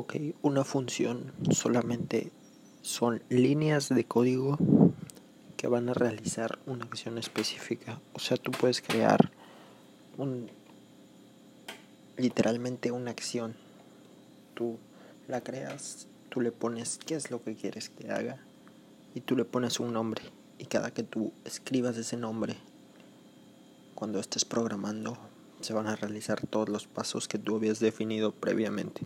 Ok, una función solamente son líneas de código que van a realizar una acción específica. O sea, tú puedes crear literalmente una acción. Tú la creas, tú le pones qué es lo que quieres que haga y tú le pones un nombre. Y cada que tú escribas ese nombre, cuando estés programando, se van a realizar todos los pasos que tú habías definido previamente.